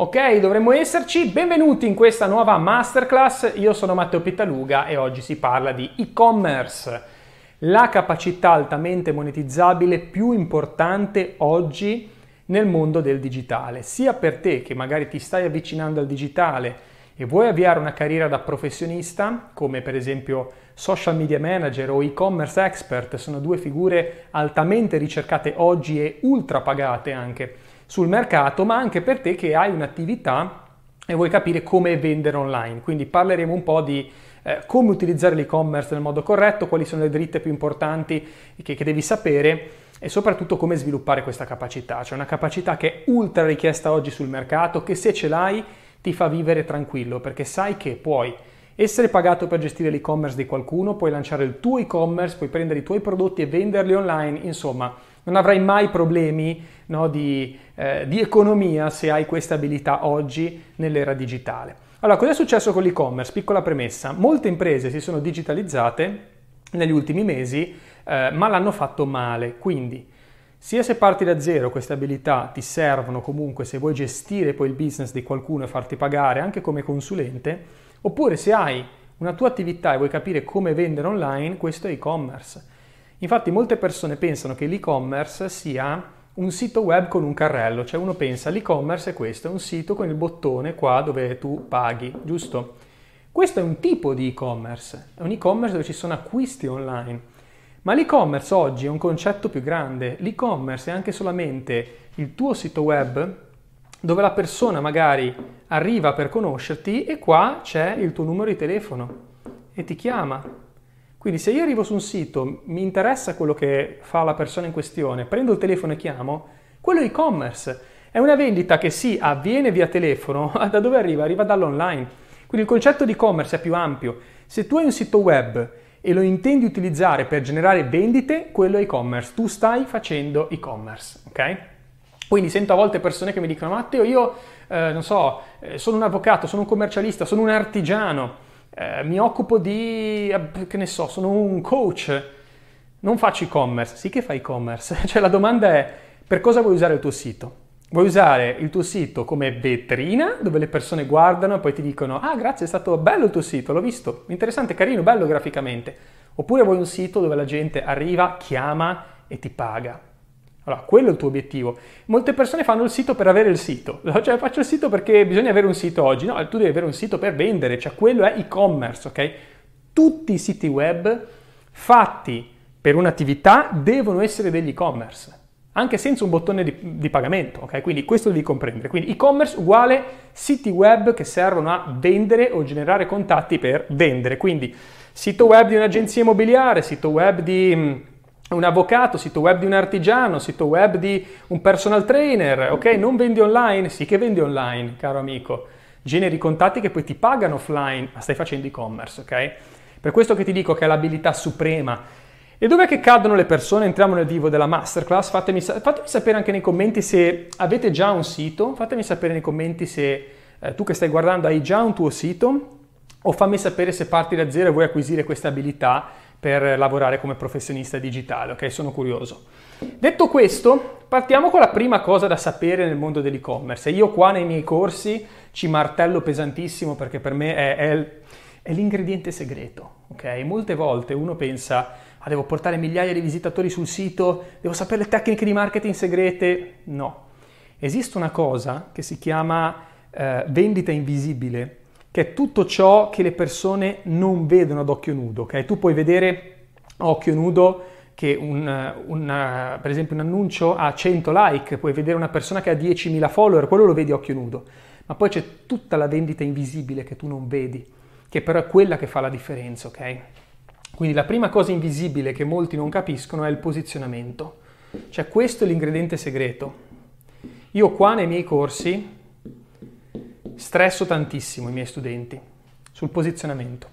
Ok, dovremmo esserci. Benvenuti in questa nuova masterclass. Io sono Matteo Pittaluga e oggi si parla di e-commerce, la capacità altamente monetizzabile più importante oggi nel mondo del digitale, sia per te che magari ti stai avvicinando al digitale e vuoi avviare una carriera da professionista, come per esempio social media manager o e-commerce expert. Sono due figure altamente ricercate oggi e ultra pagate anche sul mercato, ma anche per te che hai un'attività e vuoi capire come vendere online. Quindi parleremo un po' di come utilizzare l'e-commerce nel modo corretto, quali sono le dritte più importanti che devi sapere e soprattutto come sviluppare questa capacità. Cioè una capacità che è ultra richiesta oggi sul mercato, che se ce l'hai ti fa vivere tranquillo, perché sai che puoi essere pagato per gestire l'e-commerce di qualcuno, puoi lanciare il tuo e-commerce, puoi prendere i tuoi prodotti e venderli online, insomma. Non avrai mai problemi, no, di economia se hai questa abilità oggi nell'era digitale. Allora, cosa è successo con l'e-commerce? Piccola premessa. Molte imprese si sono digitalizzate negli ultimi mesi, ma l'hanno fatto male. Quindi, sia se parti da zero, queste abilità ti servono comunque se vuoi gestire poi il business di qualcuno e farti pagare anche come consulente, oppure se hai una tua attività e vuoi capire come vendere online, questo è e-commerce. Infatti molte persone pensano che l'e-commerce sia un sito web con un carrello, cioè uno pensa l'e-commerce è questo, è un sito con il bottone qua dove tu paghi, giusto? Questo è un tipo di e-commerce, è un e-commerce dove ci sono acquisti online. Ma l'e-commerce oggi è un concetto più grande, l'e-commerce è anche solamente il tuo sito web dove la persona magari arriva per conoscerti e qua c'è il tuo numero di telefono e ti chiama. Quindi se io arrivo su un sito, mi interessa quello che fa la persona in questione, prendo il telefono e chiamo, quello è e-commerce. È una vendita che sì, avviene via telefono, ma da dove arriva? Arriva dall'online. Quindi il concetto di e-commerce è più ampio. Se tu hai un sito web e lo intendi utilizzare per generare vendite, quello è e-commerce. Tu stai facendo e-commerce, ok? Quindi sento a volte persone che mi dicono Matteo, io non so, sono un avvocato, sono un commercialista, sono un artigiano. Mi occupo di, che ne so, sono un coach, non faccio e-commerce. Sì che fai e-commerce, cioè la domanda è per cosa vuoi usare il tuo sito? Vuoi usare il tuo sito come vetrina dove le persone guardano e poi ti dicono ah grazie è stato bello il tuo sito, l'ho visto, interessante, carino, bello graficamente, oppure vuoi un sito dove la gente arriva, chiama e ti paga? Allora, quello è il tuo obiettivo. Molte persone fanno il sito per avere il sito, cioè faccio il sito perché bisogna avere un sito oggi. No, tu devi avere un sito per vendere, cioè quello è e-commerce, ok? Tutti i siti web fatti per un'attività devono essere degli e-commerce, anche senza un bottone di pagamento, ok? Quindi questo devi comprendere. Quindi e-commerce uguale siti web che servono a vendere o generare contatti per vendere. Quindi sito web di un'agenzia immobiliare, sito web di un avvocato, sito web di un artigiano, sito web di un personal trainer, ok? Non vendi online? Sì che vendi online, caro amico. Generi contatti che poi ti pagano offline, ma stai facendo e-commerce, ok? Per questo che ti dico che è l'abilità suprema. E dov'è che cadono le persone? Entriamo nel vivo della masterclass. Fatemi sapere anche nei commenti se avete già un sito, fatemi sapere nei commenti se tu che stai guardando hai già un tuo sito, o fammi sapere se parti da zero e vuoi acquisire questa abilità per lavorare come professionista digitale, ok? Sono curioso. Detto questo, partiamo con la prima cosa da sapere nel mondo dell'e-commerce. Io qua nei miei corsi ci martello pesantissimo perché per me è l'ingrediente segreto, ok? Molte volte uno pensa, ah, devo portare migliaia di visitatori sul sito, devo sapere le tecniche di marketing segrete. No. Esiste una cosa che si chiama vendita invisibile, che è tutto ciò che le persone non vedono ad occhio nudo, ok? Tu puoi vedere a occhio nudo che per esempio un annuncio ha 100 like, puoi vedere una persona che ha 10.000 follower, quello lo vedi a occhio nudo, ma poi c'è tutta la vendita invisibile che tu non vedi, che però è quella che fa la differenza, ok? Quindi la prima cosa invisibile che molti non capiscono è il posizionamento, cioè questo è l'ingrediente segreto. Io qua nei miei corsi stresso tantissimo i miei studenti sul posizionamento.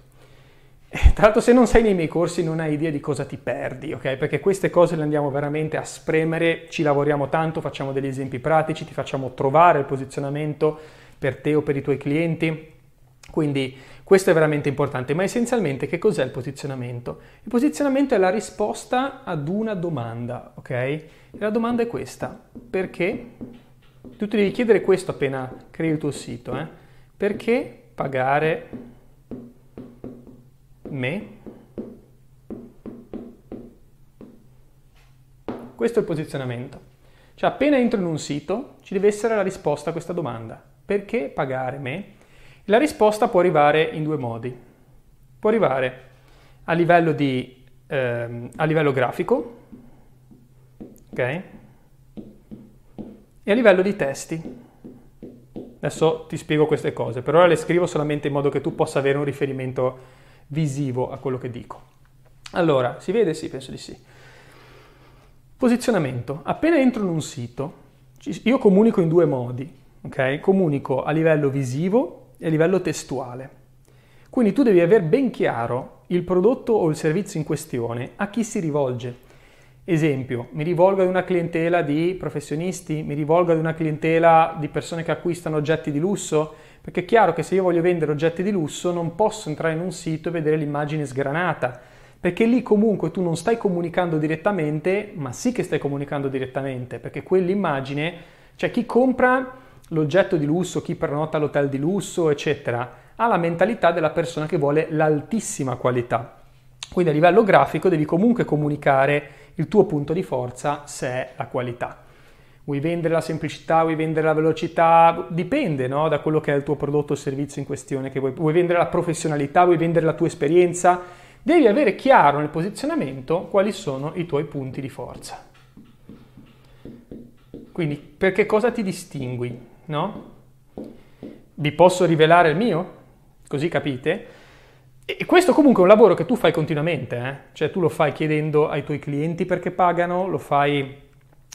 Tra l'altro se non sei nei miei corsi non hai idea di cosa ti perdi, ok? Perché queste cose le andiamo veramente a spremere, ci lavoriamo tanto, facciamo degli esempi pratici, ti facciamo trovare il posizionamento per te o per i tuoi clienti. Quindi questo è veramente importante, ma essenzialmente che cos'è il posizionamento? Il posizionamento è la risposta ad una domanda, ok? E la domanda è questa: perché Tu ti devi chiedere questo appena crei il tuo sito, perché pagare me? Questo è il posizionamento. Cioè appena entro in un sito ci deve essere la risposta a questa domanda. Perché pagare me? La risposta può arrivare in due modi. Può arrivare a livello di a livello grafico, ok? E a livello di testi. Adesso ti spiego queste cose, per ora le scrivo solamente in modo che tu possa avere un riferimento visivo a quello che dico. Allora, si vede? Sì, penso di sì. Posizionamento. Appena entro in un sito, io comunico in due modi, ok? Comunico a livello visivo e a livello testuale. Quindi tu devi aver ben chiaro il prodotto o il servizio in questione, a chi si rivolge. Esempio, mi rivolgo ad una clientela di professionisti, mi rivolgo ad una clientela di persone che acquistano oggetti di lusso, perché è chiaro che se io voglio vendere oggetti di lusso non posso entrare in un sito e vedere l'immagine sgranata, perché lì comunque tu non stai comunicando direttamente, ma sì che stai comunicando direttamente, perché quell'immagine, cioè chi compra l'oggetto di lusso, chi prenota l'hotel di lusso, eccetera, ha la mentalità della persona che vuole l'altissima qualità. Quindi a livello grafico devi comunque comunicare il tuo punto di forza, se è la qualità. Vuoi vendere la semplicità, vuoi vendere la velocità, dipende, no? Da quello che è il tuo prodotto o servizio in questione, che vuoi vendere la professionalità, vuoi vendere la tua esperienza, devi avere chiaro nel posizionamento quali sono i tuoi punti di forza. Quindi per che cosa ti distingui, no? Vi posso rivelare il mio? Così capite? E questo comunque è un lavoro che tu fai continuamente, Cioè tu lo fai chiedendo ai tuoi clienti perché pagano, lo fai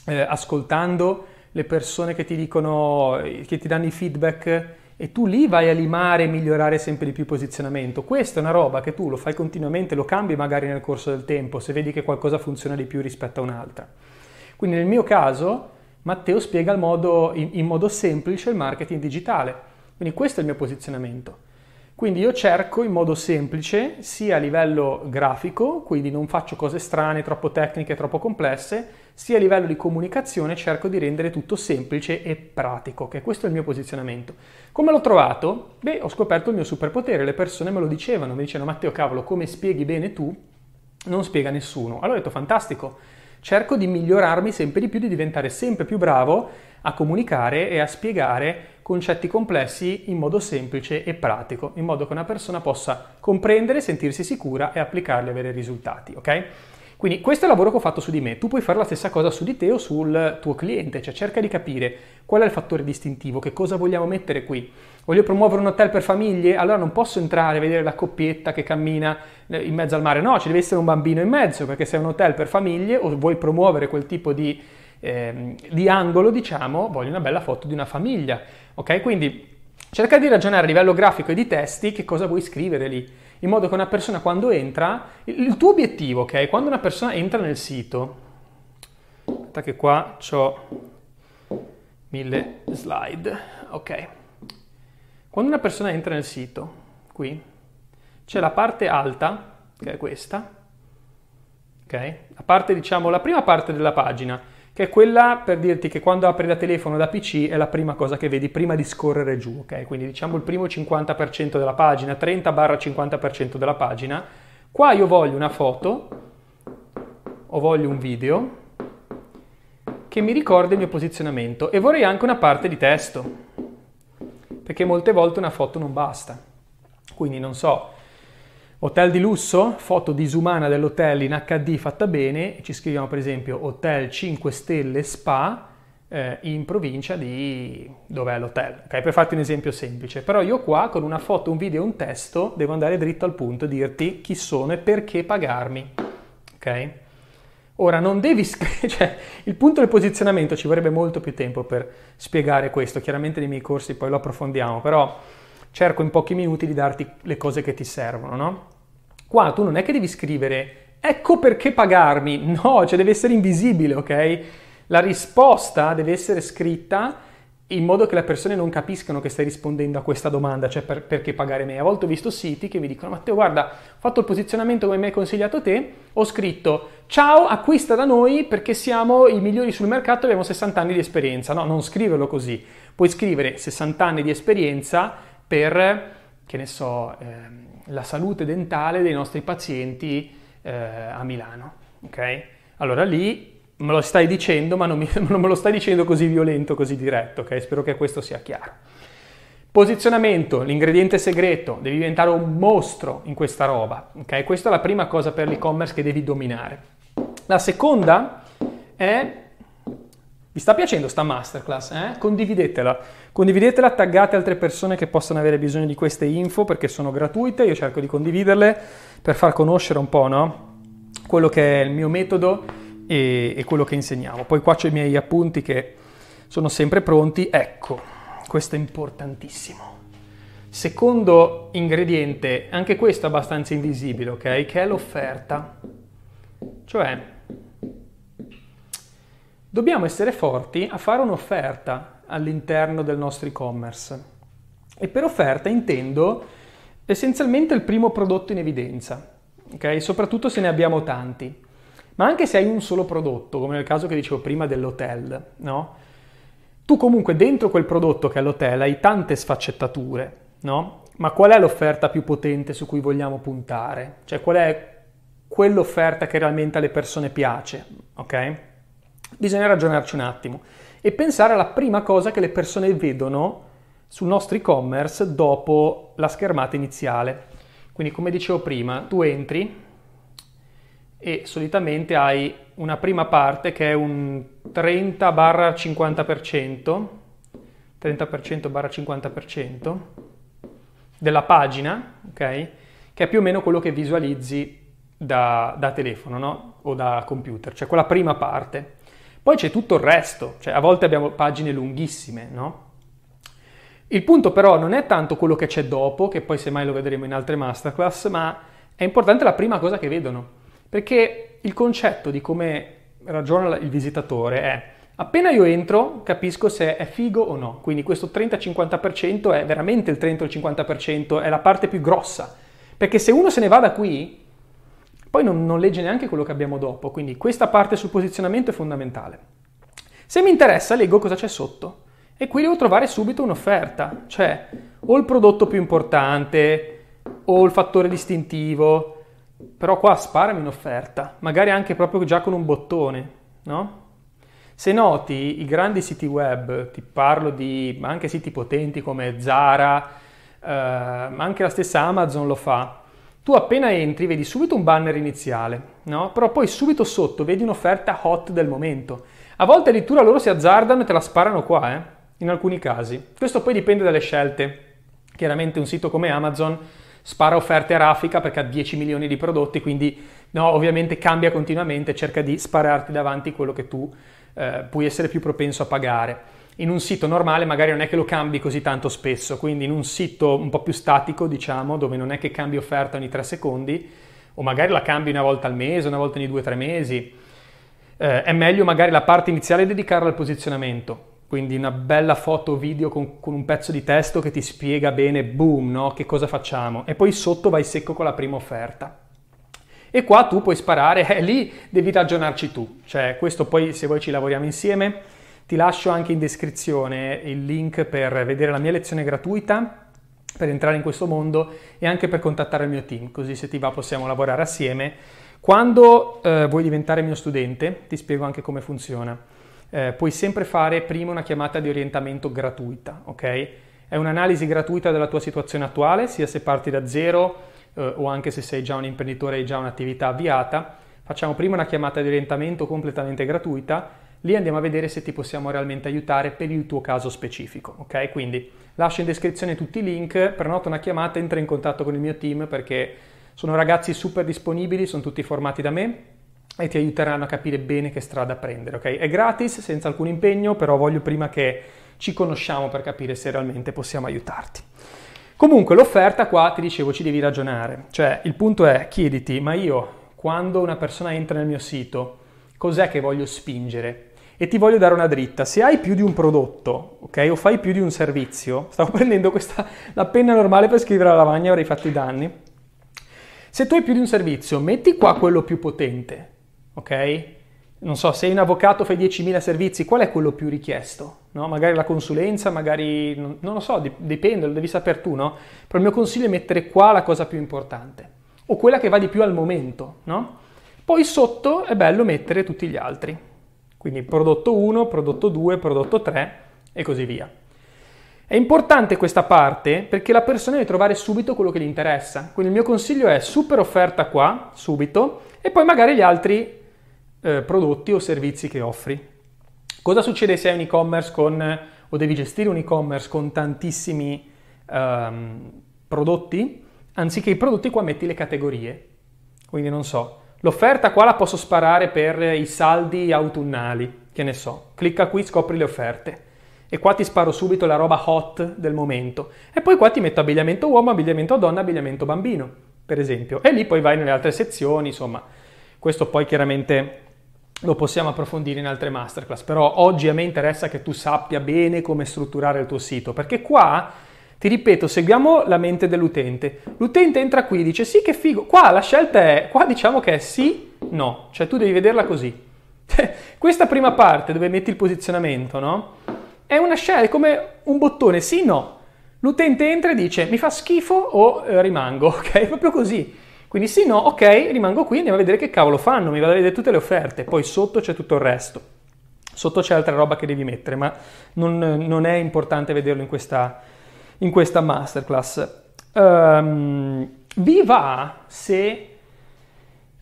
ascoltando le persone che ti dicono, che ti danno i feedback, e tu lì vai a limare e migliorare sempre di più il posizionamento. Questa è una roba che tu lo fai continuamente, lo cambi magari nel corso del tempo se vedi che qualcosa funziona di più rispetto a un'altra. Quindi nel mio caso Matteo spiega in modo semplice il marketing digitale, quindi questo è il mio posizionamento. Quindi io cerco in modo semplice, sia a livello grafico, quindi non faccio cose strane, troppo tecniche, troppo complesse, sia a livello di comunicazione cerco di rendere tutto semplice e pratico, che questo è il mio posizionamento. Come l'ho trovato? Beh, ho scoperto il mio superpotere, le persone me lo dicevano, mi dicevano Matteo cavolo, come spieghi bene tu, non spiega nessuno. Allora ho detto fantastico, cerco di migliorarmi sempre di più, di diventare sempre più bravo a comunicare e a spiegare concetti complessi in modo semplice e pratico, in modo che una persona possa comprendere, sentirsi sicura e applicarli e avere risultati, ok? Quindi questo è il lavoro che ho fatto su di me, tu puoi fare la stessa cosa su di te o sul tuo cliente, cioè cerca di capire qual è il fattore distintivo, che cosa vogliamo mettere qui. Voglio promuovere un hotel per famiglie? Allora non posso entrare e vedere la coppietta che cammina in mezzo al mare, no, ci deve essere un bambino in mezzo, perché se è un hotel per famiglie o vuoi promuovere quel tipo di angolo, diciamo, voglio una bella foto di una famiglia, ok? Quindi cerca di ragionare a livello grafico e di testi che cosa vuoi scrivere lì, in modo che una persona quando entra, il tuo obiettivo, ok? Quando una persona entra nel sito, aspetta che qua c'ho 1000 slide, ok? Quando una persona entra nel sito, qui, c'è la parte alta, che è questa, ok? La parte, diciamo, la prima parte della pagina, che è quella per dirti che quando apri da telefono o da PC è la prima cosa che vedi prima di scorrere giù, ok? Quindi diciamo il primo 50% della pagina, 30-50% della pagina. Qua io voglio una foto o voglio un video che mi ricorda il mio posizionamento, e vorrei anche una parte di testo, perché molte volte una foto non basta. Quindi non so, hotel di lusso, foto disumana dell'hotel in HD fatta bene, ci scriviamo per esempio hotel 5 stelle spa in provincia di dov'è l'hotel, ok? Per farti un esempio semplice, però io qua con una foto, un video e un testo devo andare dritto al punto e dirti chi sono e perché pagarmi, ok? Ora non devi scrivere, cioè il punto del posizionamento ci vorrebbe molto più tempo per spiegare questo, chiaramente nei miei corsi poi lo approfondiamo, però cerco in pochi minuti di darti le cose che ti servono, no? Qua tu non è che devi scrivere ecco perché pagarmi, no, cioè deve essere invisibile, ok? La risposta deve essere scritta in modo che le persone non capiscano che stai rispondendo a questa domanda, cioè perché pagare me. A volte ho visto siti che mi dicono: Matteo, guarda, ho fatto il posizionamento come mi hai consigliato te, ho scritto: ciao, acquista da noi perché siamo i migliori sul mercato e abbiamo 60 anni di esperienza. No, non scriverlo così. Puoi scrivere 60 anni di esperienza per, che ne so, la salute dentale dei nostri pazienti a Milano, ok? Allora lì me lo stai dicendo, ma non me lo stai dicendo così violento, così diretto, ok? Spero che questo sia chiaro. Posizionamento, l'ingrediente segreto, devi diventare un mostro in questa roba, ok? Questa è la prima cosa per l'e-commerce che devi dominare. La seconda è... Vi sta piacendo sta masterclass? Eh? Condividetela. Condividetela, taggate altre persone che possano avere bisogno di queste info perché sono gratuite, io cerco di condividerle per far conoscere un po', no? Quello che è il mio metodo e quello che insegniamo. Poi qua c'ho i miei appunti che sono sempre pronti. Ecco, questo è importantissimo. Secondo ingrediente, anche questo abbastanza invisibile, ok? Che è l'offerta. Cioè, dobbiamo essere forti a fare un'offerta all'interno del nostro e-commerce. E per offerta intendo essenzialmente il primo prodotto in evidenza, ok? Soprattutto se ne abbiamo tanti. Ma anche se hai un solo prodotto, come nel caso che dicevo prima dell'hotel, no? Tu comunque dentro quel prodotto che è l'hotel hai tante sfaccettature, no? Ma qual è l'offerta più potente su cui vogliamo puntare? Cioè qual è quell'offerta che realmente alle persone piace, ok? Bisogna ragionarci un attimo e pensare alla prima cosa che le persone vedono sul nostro e-commerce dopo la schermata iniziale. Quindi come dicevo prima, tu entri e solitamente hai una prima parte che è un 30-50%, 30%-50% della pagina, ok? Che è più o meno quello che visualizzi da telefono, no? O da computer, cioè quella prima parte. Poi c'è tutto il resto, cioè a volte abbiamo pagine lunghissime, no? Il punto però non è tanto quello che c'è dopo, che poi semmai lo vedremo in altre masterclass, ma è importante la prima cosa che vedono. Perché il concetto di come ragiona il visitatore è: appena io entro capisco se è figo o no, quindi questo 30-50% è veramente il 30 o il 50%, è la parte più grossa, perché se uno se ne va da qui poi non legge neanche quello che abbiamo dopo, quindi questa parte sul posizionamento è fondamentale. Se mi interessa leggo cosa c'è sotto e qui devo trovare subito un'offerta, cioè o il prodotto più importante o il fattore distintivo. Però qua sparami un'offerta, magari anche proprio già con un bottone, no? Se noti i grandi siti web, ti parlo di anche siti potenti come Zara, ma anche la stessa Amazon lo fa, tu appena entri vedi subito un banner iniziale, no? Però poi subito sotto vedi un'offerta hot del momento. A volte addirittura loro si azzardano e te la sparano qua, in alcuni casi. Questo poi dipende dalle scelte. Chiaramente un sito come Amazon spara offerte a raffica perché ha 10 milioni di prodotti, quindi no, ovviamente cambia continuamente, cerca di spararti davanti quello che tu puoi essere più propenso a pagare. In un sito normale magari non è che lo cambi così tanto spesso, quindi in un sito un po' più statico, diciamo, dove non è che cambi offerta ogni 3 secondi, o magari la cambi una volta al mese, una volta ogni 2-3 mesi, è meglio magari la parte iniziale dedicarla al posizionamento. Quindi una bella foto o video con un pezzo di testo che ti spiega bene, boom, no? Che cosa facciamo? E poi sotto vai secco con la prima offerta. E qua tu puoi sparare, lì devi ragionarci tu. Cioè questo poi, se vuoi, ci lavoriamo insieme. Ti lascio anche in descrizione il link per vedere la mia lezione gratuita, per entrare in questo mondo e anche per contattare il mio team. Così se ti va possiamo lavorare assieme. Quando vuoi diventare mio studente, ti spiego anche come funziona. Puoi sempre fare prima una chiamata di orientamento gratuita, ok? È un'analisi gratuita della tua situazione attuale, sia se parti da zero o anche se sei già un imprenditore e hai già un'attività avviata. Facciamo prima una chiamata di orientamento completamente gratuita, lì andiamo a vedere se ti possiamo realmente aiutare per il tuo caso specifico, ok? Quindi lascio in descrizione tutti i link, prenota una chiamata, entra in contatto con il mio team perché sono ragazzi super disponibili, sono tutti formati da me e ti aiuteranno a capire bene che strada prendere, ok? È gratis, senza alcun impegno, però voglio prima che ci conosciamo per capire se realmente possiamo aiutarti. Comunque l'offerta qua, ti dicevo, ci devi ragionare. Cioè il punto è, chiediti, ma io quando una persona entra nel mio sito, cos'è che voglio spingere? e ti voglio dare una dritta. Se hai più di un prodotto, ok, o fai più di un servizio, stavo prendendo questa, la penna normale per scrivere alla lavagna, avrei fatto i danni. Se tu hai più di un servizio, metti qua quello più potente, ok? Non so, sei un avvocato, fai 10.000 servizi, qual è quello più richiesto? No? Magari la consulenza, magari, non lo so, dipende, lo devi sapere tu, no? Però il mio consiglio è mettere qua la cosa più importante, o quella che va di più al momento, no? Poi sotto è bello mettere tutti gli altri, quindi prodotto 1, prodotto 2, prodotto 3 e così via. È importante questa parte perché la persona deve trovare subito quello che gli interessa, quindi il mio consiglio è super offerta qua, subito, e poi magari gli altri prodotti o servizi che offri. Cosa succede se hai un e-commerce o devi gestire un e-commerce con tantissimi prodotti? Anziché i prodotti qua metti le categorie, quindi non so, l'offerta qua la posso sparare per i saldi autunnali, che ne so, clicca qui, scopri le offerte e qua ti sparo subito la roba hot del momento e poi qua ti metto abbigliamento uomo, abbigliamento donna, abbigliamento bambino, per esempio, e lì poi vai nelle altre sezioni, insomma, questo poi chiaramente lo possiamo approfondire in altre masterclass, però oggi a me interessa che tu sappia bene come strutturare il tuo sito, perché qua, ti ripeto, seguiamo la mente dell'utente. L'utente entra qui e dice sì, che figo, qua la scelta è, qua diciamo che è sì, no, cioè tu devi vederla così. Questa prima parte dove metti il posizionamento, no? È una scelta, è come un bottone sì, no. L'utente entra e dice mi fa schifo o rimango, ok? Proprio così. Quindi sì, no, ok, rimango qui, andiamo a vedere che cavolo fanno, mi vado a vedere tutte le offerte, poi sotto c'è tutto il resto. Sotto c'è altra roba che devi mettere, ma non è importante vederlo in questa masterclass. Vi va se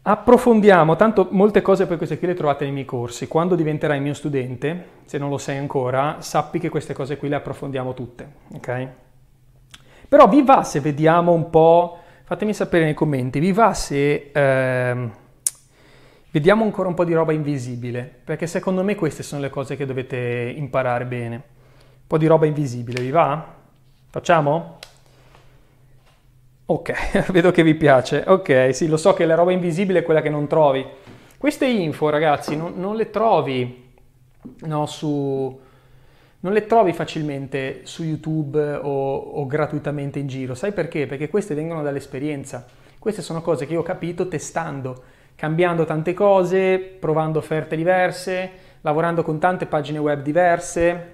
approfondiamo, tanto molte cose poi queste qui le trovate nei miei corsi, quando diventerai mio studente, se non lo sei ancora, sappi che queste cose qui le approfondiamo tutte, ok? Però vi va se vediamo un po'. Fatemi sapere nei commenti, vi va se vediamo ancora un po' di roba invisibile, perché secondo me queste sono le cose che dovete imparare bene. Un po' di roba invisibile, vi va? Facciamo? Ok, vedo che vi piace. Ok, sì, lo so che la roba invisibile è quella che non trovi. Queste info, ragazzi, non le trovi, no, non le trovi facilmente su YouTube o gratuitamente in giro. Sai perché? Perché queste vengono dall'esperienza. Queste sono cose che io ho capito testando, cambiando tante cose, provando offerte diverse, lavorando con tante pagine web diverse.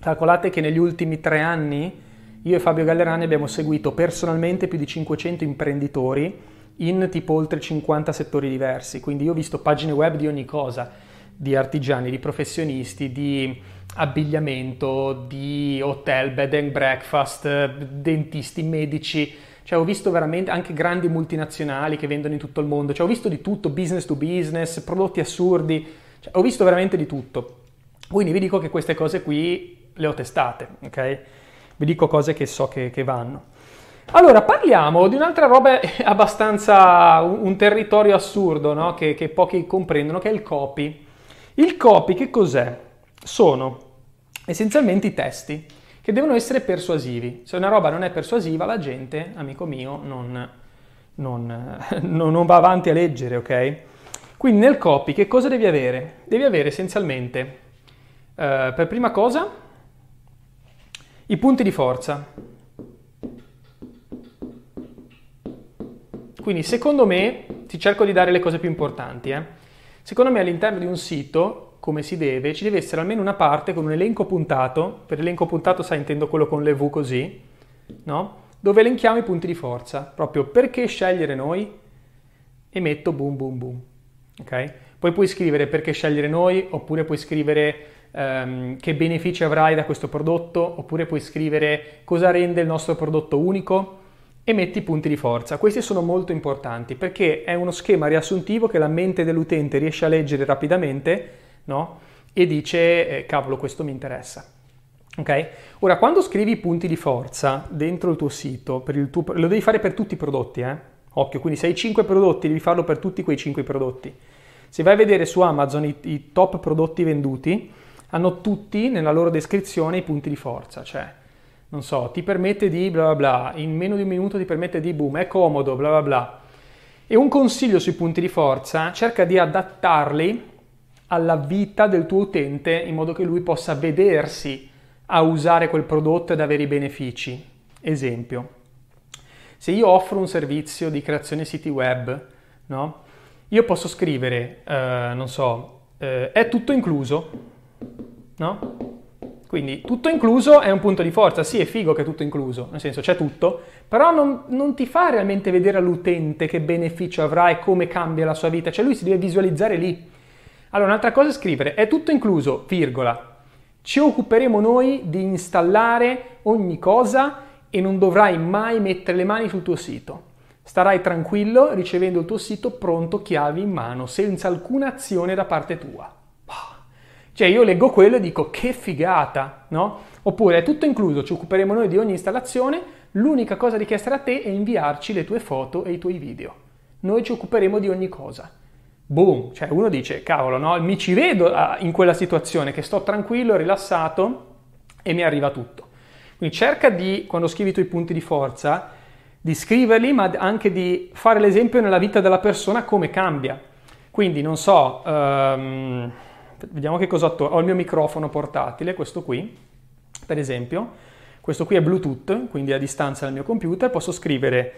Calcolate che negli ultimi 3 anni io e Fabio Gallerani abbiamo seguito personalmente più di 500 imprenditori in tipo oltre 50 settori diversi. Quindi io ho visto pagine web di ogni cosa, di artigiani, di professionisti, di abbigliamento, di hotel, bed and breakfast, dentisti, medici, cioè ho visto veramente anche grandi multinazionali che vendono in tutto il mondo, cioè ho visto di tutto, business to business, prodotti assurdi, cioè ho visto veramente di tutto. Quindi vi dico che queste cose qui le ho testate, ok? Vi dico cose che so che vanno. Allora, parliamo di un'altra roba abbastanza, un territorio assurdo, no? Che pochi comprendono, che è il copy. Il copy che cos'è? Sono essenzialmente i testi che devono essere persuasivi. Se una roba non è persuasiva, la gente, amico mio, non va avanti a leggere, ok? Quindi nel copy che cosa devi avere? Devi avere essenzialmente, per prima cosa, i punti di forza. Quindi secondo me, ti cerco di dare le cose più importanti, Secondo me all'interno di un sito, come si deve, ci deve essere almeno una parte con un elenco puntato, per elenco puntato sai intendo quello con le V così, no? Dove elenchiamo i punti di forza, proprio perché scegliere noi e metto boom boom boom, ok? Poi puoi scrivere perché scegliere noi, oppure puoi scrivere che benefici avrai da questo prodotto, oppure puoi scrivere cosa rende il nostro prodotto unico e metti i punti di forza. Questi sono molto importanti perché è uno schema riassuntivo che la mente dell'utente riesce a leggere rapidamente, no? E dice cavolo, questo mi interessa, ok? Ora, quando scrivi i punti di forza dentro il tuo sito, lo devi fare per tutti i prodotti, occhio, quindi se hai 5 prodotti devi farlo per tutti quei 5 prodotti. Se vai a vedere su Amazon i top prodotti venduti, hanno tutti nella loro descrizione i punti di forza, cioè non so, ti permette di bla bla bla, in meno di un minuto ti permette di boom, è comodo bla bla bla. E un consiglio sui punti di forza: cerca di adattarli alla vita del tuo utente in modo che lui possa vedersi a usare quel prodotto ed avere i benefici. Esempio, se io offro un servizio di creazione siti web, no? Io posso scrivere, non so, è tutto incluso, no? Quindi tutto incluso è un punto di forza, sì è figo che è tutto incluso, nel senso c'è tutto, però non ti fa realmente vedere all'utente che beneficio avrà e come cambia la sua vita, cioè lui si deve visualizzare lì. Allora un'altra cosa è scrivere, è tutto incluso, virgola, ci occuperemo noi di installare ogni cosa e non dovrai mai mettere le mani sul tuo sito. Starai tranquillo ricevendo il tuo sito pronto, chiavi in mano, senza alcuna azione da parte tua. Cioè io leggo quello e dico che figata, no? Oppure è tutto incluso, ci occuperemo noi di ogni installazione, l'unica cosa richiesta da te è inviarci le tue foto e i tuoi video. Noi ci occuperemo di ogni cosa. Boom! Cioè uno dice, cavolo, no? Mi ci vedo in quella situazione che sto tranquillo, rilassato e mi arriva tutto. Quindi cerca di, quando scrivi i tuoi punti di forza, di scriverli ma anche di fare l'esempio nella vita della persona come cambia. Quindi non so... vediamo che cosa ho il mio microfono portatile, questo qui, per esempio. Questo qui è Bluetooth, quindi a distanza dal mio computer. Posso scrivere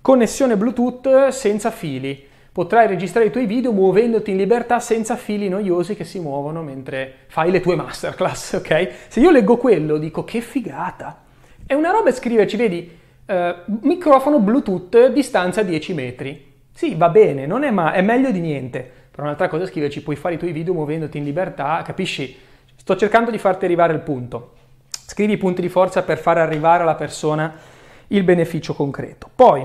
connessione Bluetooth senza fili. Potrai registrare i tuoi video muovendoti in libertà senza fili noiosi che si muovono mentre fai le tue masterclass, ok? Se io leggo quello dico che figata. È una roba scriverci, vedi, microfono Bluetooth distanza 10 metri. Sì, va bene, non è, è meglio di niente. Un'altra cosa è scriverci, puoi fare i tuoi video muovendoti in libertà, capisci? Sto cercando di farti arrivare il punto. Scrivi i punti di forza per far arrivare alla persona il beneficio concreto. Poi,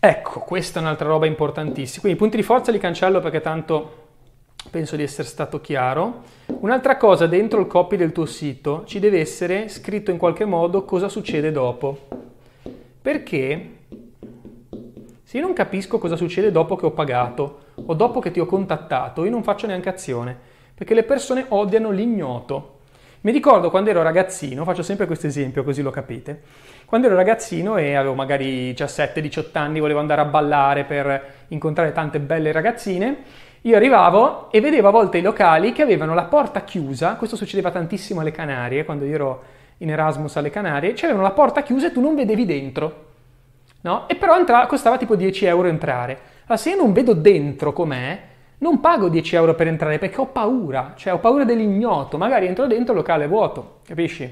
ecco, questa è un'altra roba importantissima. Quindi i punti di forza li cancello perché tanto penso di essere stato chiaro. Un'altra cosa, dentro il copy del tuo sito ci deve essere scritto in qualche modo cosa succede dopo. Perché se io non capisco cosa succede dopo che ho pagato o dopo che ti ho contattato, io non faccio neanche azione, perché le persone odiano l'ignoto. Mi ricordo quando ero ragazzino, faccio sempre questo esempio così lo capite, quando ero ragazzino e avevo magari 17-18 anni, volevo andare a ballare per incontrare tante belle ragazzine, io arrivavo e vedevo a volte i locali che avevano la porta chiusa, questo succedeva tantissimo alle Canarie, quando io ero in Erasmus alle Canarie, c'erano la porta chiusa e tu non vedevi dentro. No? E però costava tipo 10 euro entrare. Allora, se io non vedo dentro com'è, non pago 10 euro per entrare perché ho paura, cioè ho paura dell'ignoto, magari entro dentro il locale è vuoto, capisci?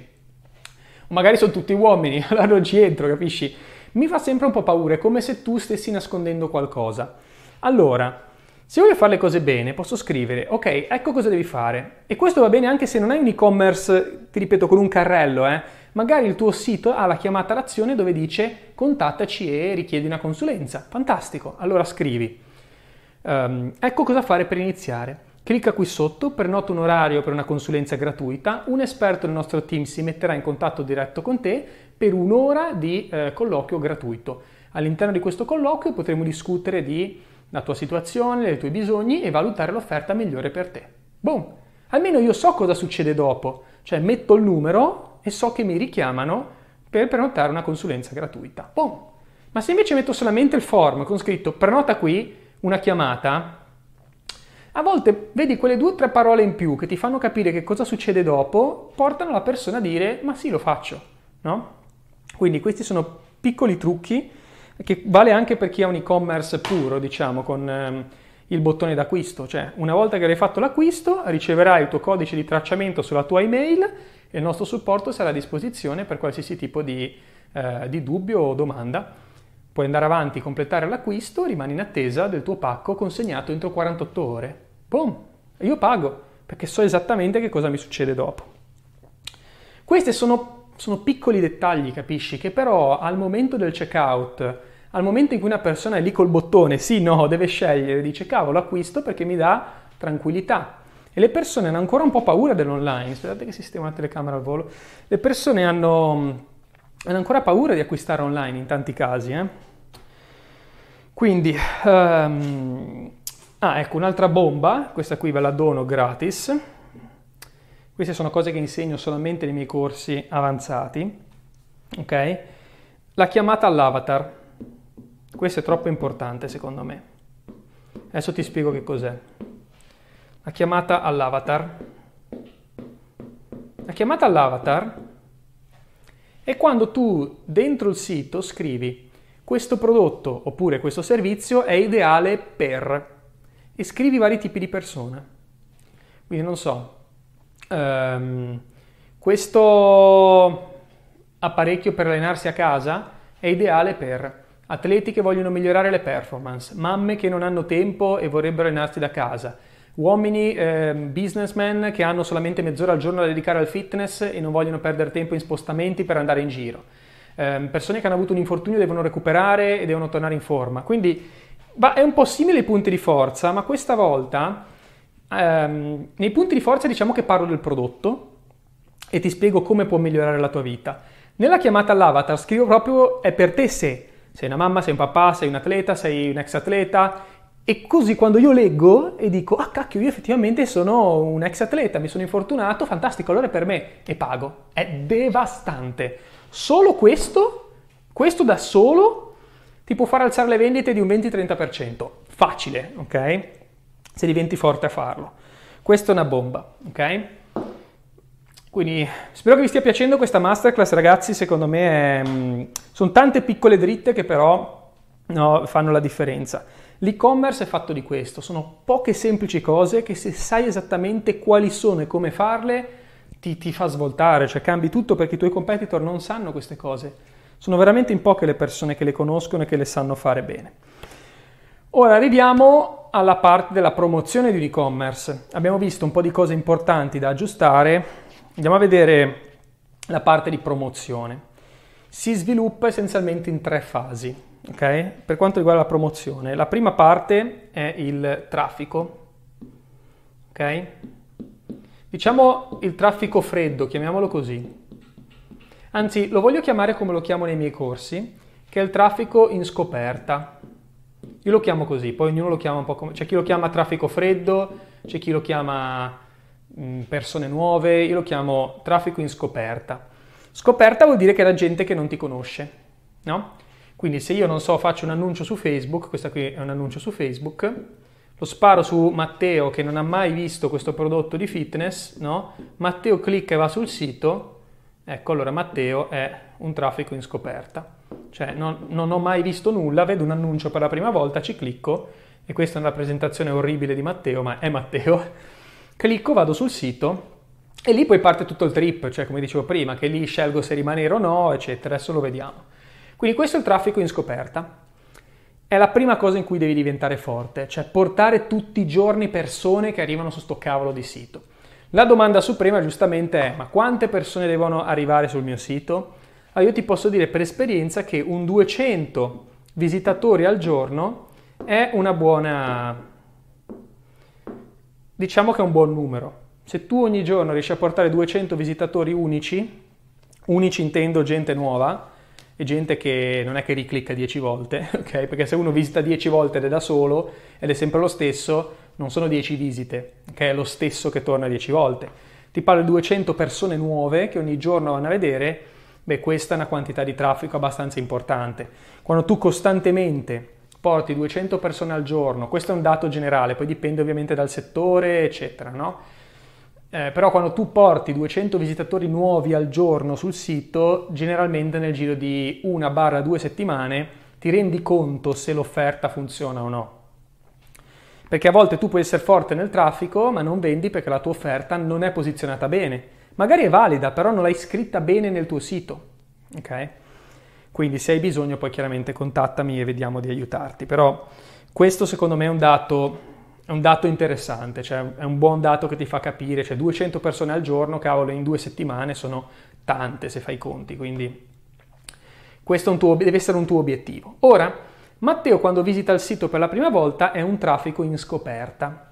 O magari sono tutti uomini, allora non ci entro, capisci? Mi fa sempre un po' paura, è come se tu stessi nascondendo qualcosa. Allora, se voglio fare le cose bene, posso scrivere, ok, ecco cosa devi fare. E questo va bene anche se non hai un e-commerce, ti ripeto, con un carrello, Magari il tuo sito ha la chiamata all'azione dove dice contattaci e richiedi una consulenza. Fantastico. Allora scrivi. Ecco cosa fare per iniziare. Clicca qui sotto, prenota un orario per una consulenza gratuita, un esperto del nostro team si metterà in contatto diretto con te per un'ora di colloquio gratuito. All'interno di questo colloquio potremo discutere di la tua situazione, i tuoi bisogni e valutare l'offerta migliore per te. Boom! Almeno io so cosa succede dopo, cioè metto il numero e so che mi richiamano per prenotare una consulenza gratuita. Boom! Ma se invece metto solamente il form con scritto prenota qui una chiamata, a volte vedi quelle 2 o 3 parole in più che ti fanno capire che cosa succede dopo, portano la persona a dire ma sì lo faccio, no? Quindi questi sono piccoli trucchi che vale anche per chi ha un e-commerce puro, diciamo, con il bottone d'acquisto. Cioè, una volta che avrai fatto l'acquisto, riceverai il tuo codice di tracciamento sulla tua email e il nostro supporto sarà a disposizione per qualsiasi tipo di dubbio o domanda. Puoi andare avanti, completare l'acquisto, rimani in attesa del tuo pacco consegnato entro 48 ore. Boom! Io pago, perché so esattamente che cosa mi succede dopo. Queste sono piccoli dettagli, capisci? Che però al momento del checkout, al momento in cui una persona è lì col bottone, sì, no, deve scegliere, dice cavolo acquisto perché mi dà tranquillità. E le persone hanno ancora un po' paura dell'online, aspettate che sistemo la telecamera al volo, le persone hanno ancora paura di acquistare online in tanti casi. Quindi, ecco un'altra bomba, questa qui ve la dono gratis. Queste sono cose che insegno solamente nei miei corsi avanzati, ok? La chiamata all'avatar. Questo è troppo importante secondo me. Adesso ti spiego che cos'è. La chiamata all'avatar. La chiamata all'avatar è quando tu dentro il sito scrivi questo prodotto oppure questo servizio è ideale per... e scrivi vari tipi di persona. Quindi non so, questo apparecchio per allenarsi a casa è ideale per atleti che vogliono migliorare le performance, mamme che non hanno tempo e vorrebbero allenarsi da casa, uomini businessmen che hanno solamente mezz'ora al giorno da dedicare al fitness e non vogliono perdere tempo in spostamenti per andare in giro, persone che hanno avuto un infortunio e devono recuperare e devono tornare in forma. Quindi è un po' simile ai punti di forza, ma questa volta nei punti di forza diciamo che parlo del prodotto e ti spiego come può migliorare la tua vita. Nella chiamata all'avatar scrivo proprio è per te se sei una mamma, sei un papà, sei un atleta, sei un ex atleta, e così quando io leggo e dico ah cacchio, io effettivamente sono un ex atleta, mi sono infortunato, fantastico, allora è per me, e pago. È devastante. Solo questo da solo ti può far alzare le vendite di un 20-30%, facile, ok? Se diventi forte a farlo. Questa è una bomba, ok? Quindi spero che vi stia piacendo questa masterclass, ragazzi, secondo me sono tante piccole dritte che però fanno la differenza. L'e-commerce è fatto di questo, sono poche semplici cose che se sai esattamente quali sono e come farle ti fa svoltare, cioè cambi tutto, perché i tuoi competitor non sanno queste cose. Sono veramente in poche le persone che le conoscono e che le sanno fare bene. Ora arriviamo alla parte della promozione di e-commerce. Abbiamo visto un po' di cose importanti da aggiustare. Andiamo a vedere la parte di promozione. Si sviluppa essenzialmente in tre fasi, ok? Per quanto riguarda la promozione, la prima parte è il traffico, ok? Diciamo il traffico freddo, chiamiamolo così. Anzi, lo voglio chiamare come lo chiamo nei miei corsi, che è il traffico in scoperta. Io lo chiamo così, poi ognuno lo chiama un po' come... C'è chi lo chiama traffico freddo, c'è chi lo chiama persone nuove, io lo chiamo traffico in scoperta. Scoperta vuol dire che è la gente che non ti conosce, no? Quindi se io, non so, faccio un annuncio su Facebook, questa qui è un annuncio su Facebook, lo sparo su Matteo che non ha mai visto questo prodotto di fitness, no? Matteo clicca e va sul sito... Ecco, allora Matteo è un traffico in scoperta, cioè non ho mai visto nulla, vedo un annuncio per la prima volta, ci clicco, e questa è una rappresentazione orribile di Matteo, ma è Matteo, clicco, vado sul sito e lì poi parte tutto il trip, cioè come dicevo prima, che lì scelgo se rimanere o no, eccetera, adesso lo vediamo. Quindi questo è il traffico in scoperta, è la prima cosa in cui devi diventare forte, cioè portare tutti i giorni persone che arrivano su sto cavolo di sito. La domanda suprema giustamente è, ma quante persone devono arrivare sul mio sito? Allora io ti posso dire per esperienza che un 200 visitatori al giorno è una buona... diciamo che è un buon numero. Se tu ogni giorno riesci a portare 200 visitatori unici intendo gente nuova e gente che non è che riclicca 10 volte, ok? Perché se uno visita 10 volte ed è da solo ed è sempre lo stesso... Non sono 10 visite, che è lo stesso che torna 10 volte. Ti parlo di 200 persone nuove che ogni giorno vanno a vedere, beh, questa è una quantità di traffico abbastanza importante. Quando tu costantemente porti 200 persone al giorno, questo è un dato generale, poi dipende ovviamente dal settore, eccetera, no? Però quando tu porti 200 visitatori nuovi al giorno sul sito, generalmente nel giro di 1-2 settimane ti rendi conto se l'offerta funziona o no. Perché a volte tu puoi essere forte nel traffico ma non vendi perché la tua offerta non è posizionata bene. Magari è valida, però non l'hai scritta bene nel tuo sito, ok? Quindi se hai bisogno poi chiaramente contattami e vediamo di aiutarti. Però questo secondo me è un dato interessante, cioè è un buon dato che ti fa capire, cioè 200 persone al giorno, cavolo, in 2 settimane sono tante se fai i conti, quindi questo deve essere un tuo obiettivo. Ora... Matteo quando visita il sito per la prima volta è un traffico in scoperta.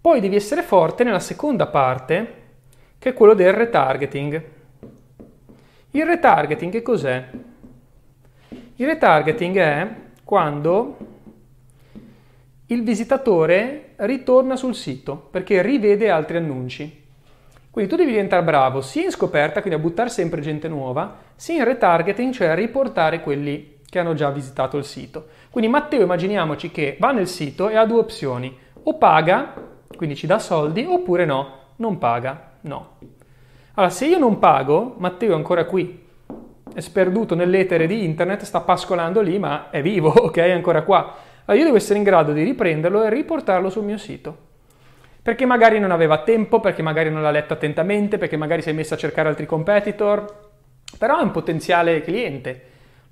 Poi devi essere forte nella seconda parte, che è quello del retargeting. Il retargeting che cos'è? Il retargeting è quando il visitatore ritorna sul sito perché rivede altri annunci. Quindi tu devi diventare bravo sia in scoperta, quindi a buttare sempre gente nuova, sia in retargeting, cioè a riportare quelli che hanno già visitato il sito. Quindi Matteo, immaginiamoci che va nel sito e ha due opzioni: o paga, quindi ci dà soldi, oppure no, non paga, no. Allora, se io non pago, Matteo è ancora qui, è sperduto nell'etere di internet, sta pascolando lì, ma è vivo, ok? È ancora qua. Allora io devo essere in grado di riprenderlo e riportarlo sul mio sito. Perché magari non aveva tempo, perché magari non l'ha letto attentamente, perché magari si è messo a cercare altri competitor, però è un potenziale cliente,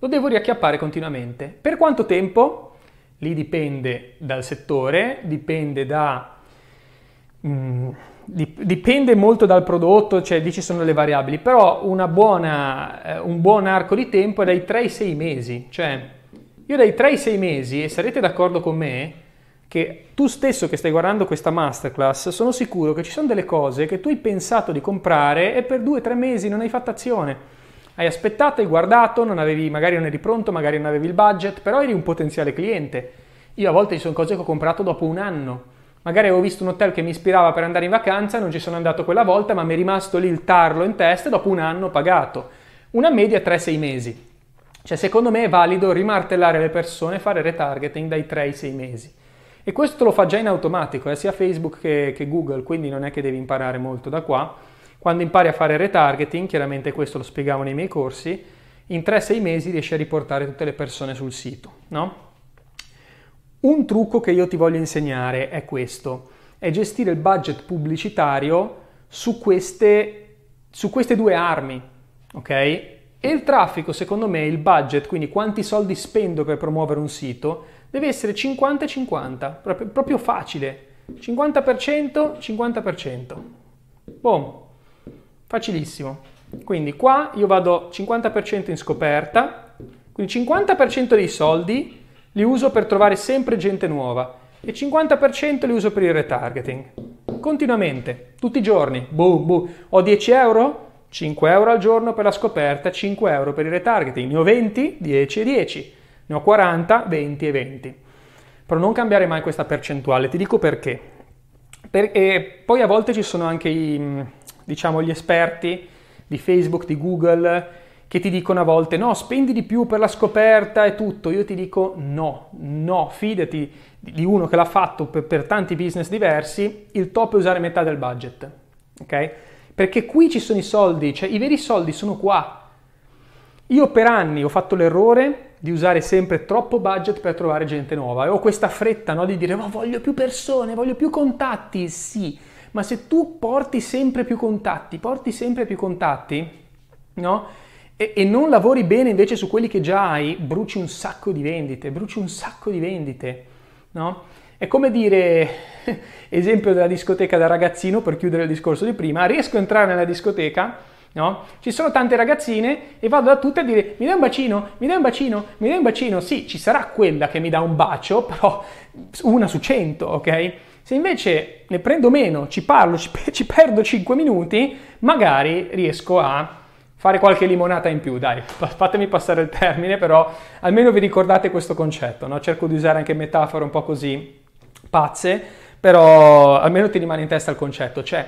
lo devo riacchiappare continuamente. Per quanto tempo? Lì dipende dal settore, dipende molto dal prodotto, cioè lì ci sono le variabili, però un buon arco di tempo è dai 3 ai 6 mesi, cioè io dai 3 ai 6 mesi, e sarete d'accordo con me, che tu stesso che stai guardando questa masterclass, sono sicuro che ci sono delle cose che tu hai pensato di comprare e per 2-3 mesi non hai fatto azione. Hai aspettato, hai guardato, magari non eri pronto, magari non avevi il budget, però eri un potenziale cliente. Io a volte ci sono cose che ho comprato dopo un anno. Magari avevo visto un hotel che mi ispirava per andare in vacanza, non ci sono andato quella volta, ma mi è rimasto lì il tarlo in testa e dopo un anno ho pagato. Una media 3-6 mesi. Cioè secondo me è valido rimartellare le persone e fare retargeting dai 3 ai 6 mesi. E questo lo fa già in automatico, sia Facebook che Google, quindi non è che devi imparare molto da qua. Quando impari a fare retargeting, chiaramente questo lo spiegavo nei miei corsi, in 3-6 mesi riesci a riportare tutte le persone sul sito, no? Un trucco che io ti voglio insegnare è questo, è gestire il budget pubblicitario su queste due armi, ok? E il traffico, secondo me, il budget, quindi quanti soldi spendo per promuovere un sito, deve essere 50-50, proprio facile, 50%, 50%, boom, facilissimo. Quindi qua io vado 50% in scoperta, quindi 50% dei soldi li uso per trovare sempre gente nuova e 50% li uso per il retargeting, continuamente, tutti i giorni, boom, boom. Ho 10 euro? 5 euro al giorno per la scoperta, 5 euro per il retargeting, ne ho 20, 10 e 10. Ne ho 40, 20 e 20. Però non cambiare mai questa percentuale, ti dico perché. Perché poi a volte ci sono anche gli esperti di Facebook, di Google, che ti dicono a volte no, spendi di più per la scoperta e tutto. Io ti dico no, fidati di uno che l'ha fatto per tanti business diversi, il top è usare metà del budget, ok? Perché qui ci sono i soldi, cioè i veri soldi sono qua. Io per anni ho fatto l'errore di usare sempre troppo budget per trovare gente nuova e ho questa fretta, no, di dire ma voglio più persone, voglio più contatti. Sì, ma se tu porti sempre più contatti, no, e non lavori bene invece su quelli che già hai, bruci un sacco di vendite, no? È come dire, esempio della discoteca da ragazzino, per chiudere il discorso di prima, riesco a entrare nella discoteca, no? Ci sono tante ragazzine e vado da tutte a dire mi dai un bacino, sì, ci sarà quella che mi dà un bacio, però una su 100, ok? Se invece ne prendo meno, ci parlo, ci perdo 5 minuti, magari riesco a fare qualche limonata in più, dai, fatemi passare il termine, però almeno vi ricordate questo concetto, no? Cerco di usare anche metafore un po' così pazze, però almeno ti rimane in testa il concetto, cioè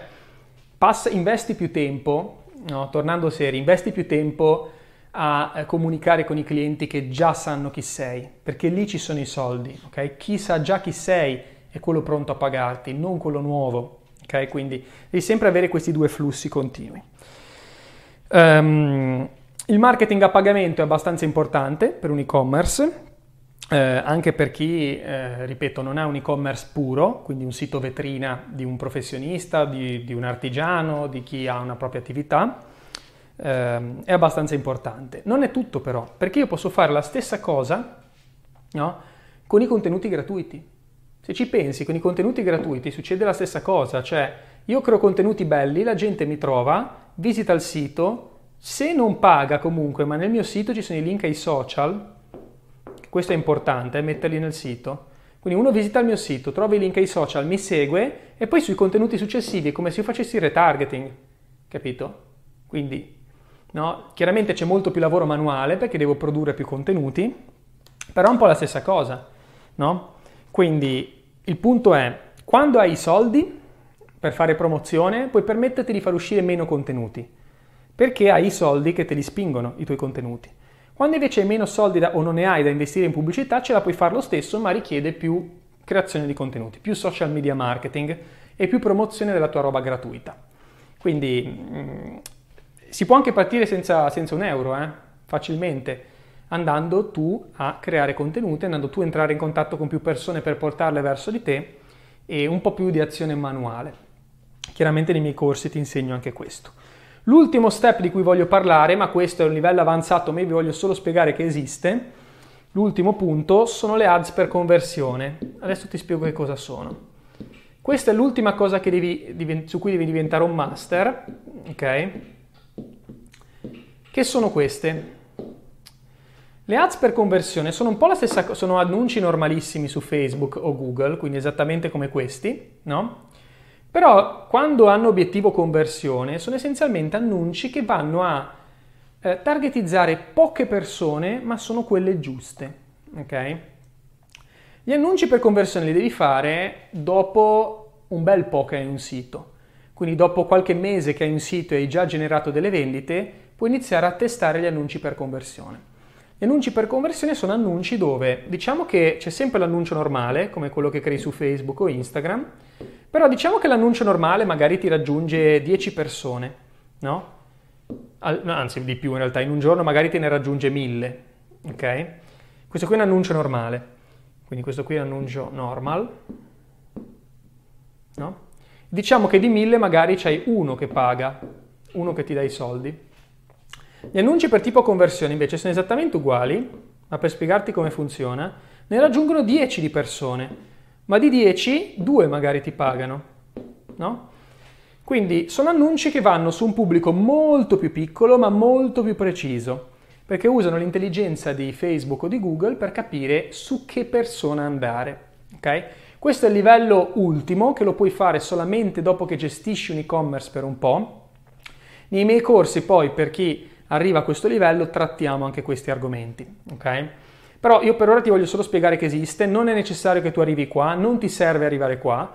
investi più tempo, no, tornando seri, investi più tempo a comunicare con i clienti che già sanno chi sei, perché lì ci sono i soldi, ok? Chi sa già chi sei è quello pronto a pagarti, non quello nuovo, ok? Quindi devi sempre avere questi due flussi continui. Il marketing a pagamento è abbastanza importante per un e-commerce, anche per chi, ripeto, non ha un e-commerce puro, quindi un sito vetrina di un professionista, di un artigiano, di chi ha una propria attività, è abbastanza importante. Non è tutto però, perché io posso fare la stessa cosa, no, con i contenuti gratuiti. Se ci pensi, con i contenuti gratuiti succede la stessa cosa, cioè io creo contenuti belli, la gente mi trova, visita il sito, se non paga comunque, ma nel mio sito ci sono i link ai social. Questo è importante, metterli nel sito. Quindi uno visita il mio sito, trova i link ai social, mi segue e poi sui contenuti successivi è come se io facessi retargeting, capito? Quindi, no? Chiaramente c'è molto più lavoro manuale perché devo produrre più contenuti, però è un po' la stessa cosa, no? Quindi il punto è, quando hai i soldi, per fare promozione puoi permetterti di far uscire meno contenuti, perché hai i soldi che te li spingono i tuoi contenuti. Quando invece hai meno soldi o non ne hai da investire in pubblicità, ce la puoi fare lo stesso, ma richiede più creazione di contenuti, più social media marketing e più promozione della tua roba gratuita. Quindi si può anche partire senza un euro, facilmente, andando tu a creare contenuti, andando tu a entrare in contatto con più persone per portarle verso di te, e un po' più di azione manuale. Chiaramente nei miei corsi ti insegno anche questo. L'ultimo step di cui voglio parlare, ma questo è un livello avanzato, ma io vi voglio solo spiegare che esiste, l'ultimo punto, sono le ads per conversione. Adesso ti spiego che cosa sono. Questa è l'ultima cosa che su cui devi diventare un master, ok? Che sono queste? Le ads per conversione sono un po' la stessa cosa, sono annunci normalissimi su Facebook o Google, quindi esattamente come questi, no? Però quando hanno obiettivo conversione sono essenzialmente annunci che vanno a targetizzare poche persone, ma sono quelle giuste, ok? Gli annunci per conversione li devi fare dopo un bel po' che hai un sito, quindi dopo qualche mese che hai un sito e hai già generato delle vendite, puoi iniziare a testare gli annunci per conversione. Gli annunci per conversione sono annunci dove diciamo che c'è sempre l'annuncio normale, come quello che crei su Facebook o Instagram, però diciamo che l'annuncio normale magari ti raggiunge 10 persone, no? Anzi, di più in realtà, in un giorno magari te ne raggiunge 1000, ok? Questo qui è un annuncio normale, quindi questo qui è un annuncio normal, no? Diciamo che di 1000 magari c'hai uno che paga, uno che ti dà i soldi. Gli annunci per tipo conversione invece sono esattamente uguali, ma per spiegarti come funziona, ne raggiungono 10 di persone, ma di 10, 2 magari ti pagano, no? Quindi sono annunci che vanno su un pubblico molto più piccolo, ma molto più preciso, perché usano l'intelligenza di Facebook o di Google per capire su che persona andare, ok? Questo è il livello ultimo, che lo puoi fare solamente dopo che gestisci un e-commerce per un po'. Nei miei corsi poi, per chi arriva a questo livello, trattiamo anche questi argomenti, ok? Però io per ora ti voglio solo spiegare che esiste, non è necessario che tu arrivi qua, non ti serve arrivare qua,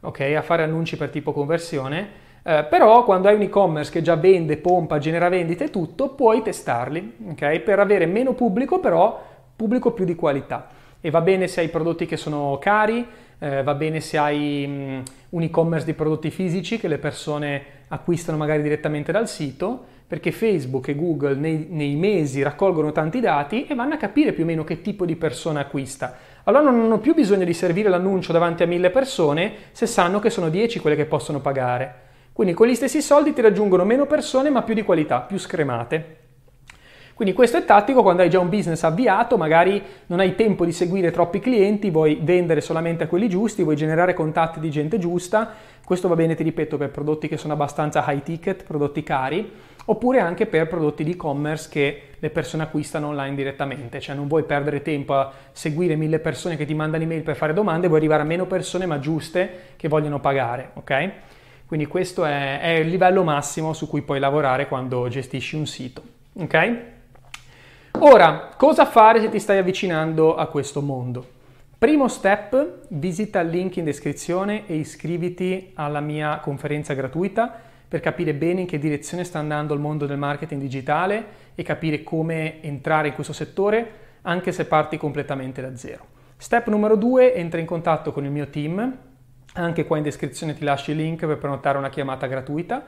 ok? A fare annunci per tipo conversione, però quando hai un e-commerce che già vende, pompa, genera vendite e tutto, puoi testarli, ok? Per avere meno pubblico, però pubblico più di qualità. E va bene se hai prodotti che sono cari, va bene se hai un e-commerce di prodotti fisici che le persone acquistano magari direttamente dal sito, perché Facebook e Google nei mesi raccolgono tanti dati e vanno a capire più o meno che tipo di persona acquista. Allora non hanno più bisogno di servire l'annuncio davanti a 1000 persone se sanno che sono 10 quelle che possono pagare. Quindi con gli stessi soldi ti raggiungono meno persone ma più di qualità, più scremate. Quindi questo è tattico quando hai già un business avviato, magari non hai tempo di seguire troppi clienti, vuoi vendere solamente a quelli giusti, vuoi generare contatti di gente giusta. Questo va bene, ti ripeto, per prodotti che sono abbastanza high ticket, prodotti cari, oppure anche per prodotti di e-commerce che le persone acquistano online direttamente. Cioè non vuoi perdere tempo a seguire 1000 persone che ti mandano email per fare domande, vuoi arrivare a meno persone ma giuste che vogliono pagare, ok? Quindi questo è il livello massimo su cui puoi lavorare quando gestisci un sito, ok? Ora, cosa fare se ti stai avvicinando a questo mondo? Primo step, visita il link in descrizione e iscriviti alla mia conferenza gratuita per capire bene in che direzione sta andando il mondo del marketing digitale e capire come entrare in questo settore, anche se parti completamente da zero. Step numero 2, entra in contatto con il mio team, anche qua in descrizione ti lascio il link per prenotare una chiamata gratuita.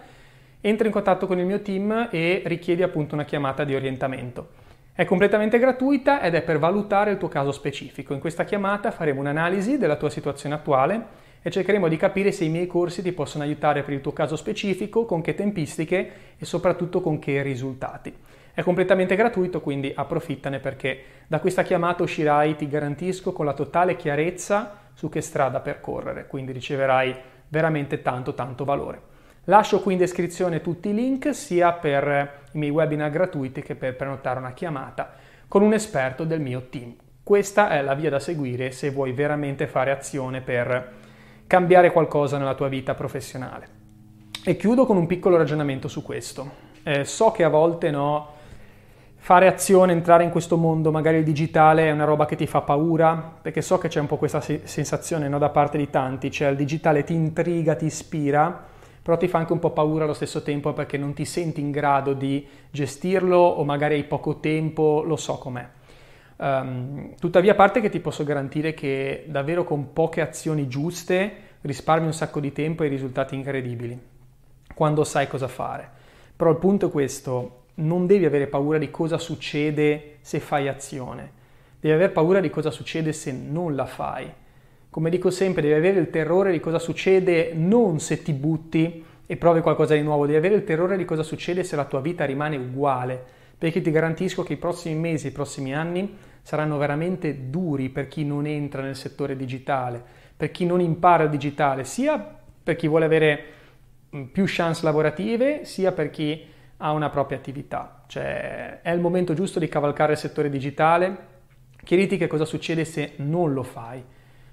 Entra in contatto con il mio team e richiedi appunto una chiamata di orientamento. È completamente gratuita ed è per valutare il tuo caso specifico. In questa chiamata faremo un'analisi della tua situazione attuale e cercheremo di capire se i miei corsi ti possono aiutare per il tuo caso specifico, con che tempistiche e soprattutto con che risultati. È completamente gratuito, quindi approfittane, perché da questa chiamata uscirai, ti garantisco, con la totale chiarezza su che strada percorrere, quindi riceverai veramente tanto valore. Lascio qui in descrizione tutti i link sia per i miei webinar gratuiti che per prenotare una chiamata con un esperto del mio team. Questa è la via da seguire se vuoi veramente fare azione per cambiare qualcosa nella tua vita professionale. E chiudo con un piccolo ragionamento su questo. So che a volte fare azione, entrare in questo mondo magari digitale è una roba che ti fa paura? Perché so che c'è un po' questa sensazione, no, da parte di tanti, cioè il digitale ti intriga, ti ispira, però ti fa anche un po' paura allo stesso tempo perché non ti senti in grado di gestirlo o magari hai poco tempo, lo so com'è. Tuttavia, a parte che ti posso garantire che davvero con poche azioni giuste risparmi un sacco di tempo e risultati incredibili, quando sai cosa fare. Però il punto è questo, non devi avere paura di cosa succede se fai azione, devi aver paura di cosa succede se non la fai. Come dico sempre, devi avere il terrore di cosa succede non se ti butti e provi qualcosa di nuovo, devi avere il terrore di cosa succede se la tua vita rimane uguale, perché ti garantisco che i prossimi mesi, i prossimi anni saranno veramente duri per chi non entra nel settore digitale, per chi non impara il digitale, sia per chi vuole avere più chance lavorative, sia per chi ha una propria attività. Cioè, è il momento giusto di cavalcare il settore digitale. Chiediti che cosa succede se non lo fai,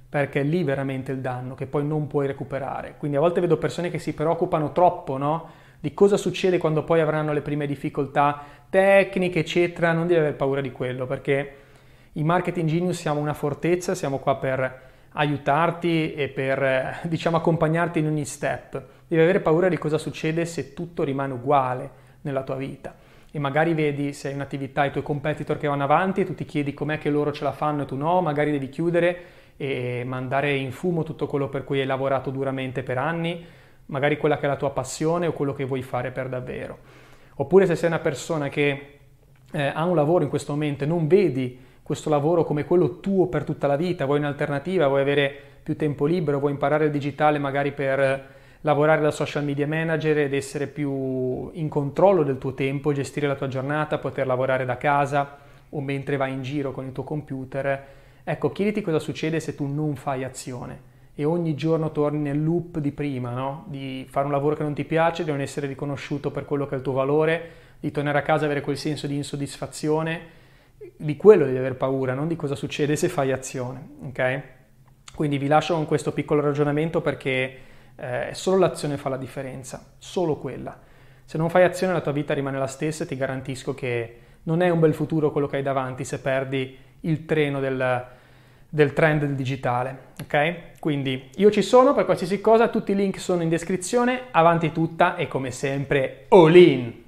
perché è lì veramente il danno che poi non puoi recuperare. Quindi a volte vedo persone che si preoccupano troppo, no? Di cosa succede quando poi avranno le prime difficoltà tecniche, eccetera. Non devi aver paura di quello, perché i marketing genius siamo una fortezza, siamo qua per aiutarti e per, diciamo, accompagnarti in ogni step. Devi avere paura di cosa succede se tutto rimane uguale nella tua vita. E magari vedi, se hai un'attività, i tuoi competitor che vanno avanti e tu ti chiedi com'è che loro ce la fanno e tu no, magari devi chiudere e mandare in fumo tutto quello per cui hai lavorato duramente per anni, magari quella che è la tua passione o quello che vuoi fare per davvero. Oppure se sei una persona che ha un lavoro in questo momento e non vedi questo lavoro come quello tuo per tutta la vita, vuoi un'alternativa, vuoi avere più tempo libero, vuoi imparare il digitale magari per lavorare da social media manager ed essere più in controllo del tuo tempo, gestire la tua giornata, poter lavorare da casa o mentre vai in giro con il tuo computer. Ecco, chiediti cosa succede se tu non fai azione e ogni giorno torni nel loop di prima, no? Di fare un lavoro che non ti piace, di non essere riconosciuto per quello che è il tuo valore, di tornare a casa e avere quel senso di insoddisfazione. Di quello devi aver paura, non di cosa succede se fai azione, ok? Quindi vi lascio con questo piccolo ragionamento, perché solo l'azione fa la differenza, solo quella. Se non fai azione la tua vita rimane la stessa e ti garantisco che non è un bel futuro quello che hai davanti se perdi il treno del trend del digitale, ok? Quindi io ci sono per qualsiasi cosa, tutti i link sono in descrizione, avanti tutta e come sempre all in!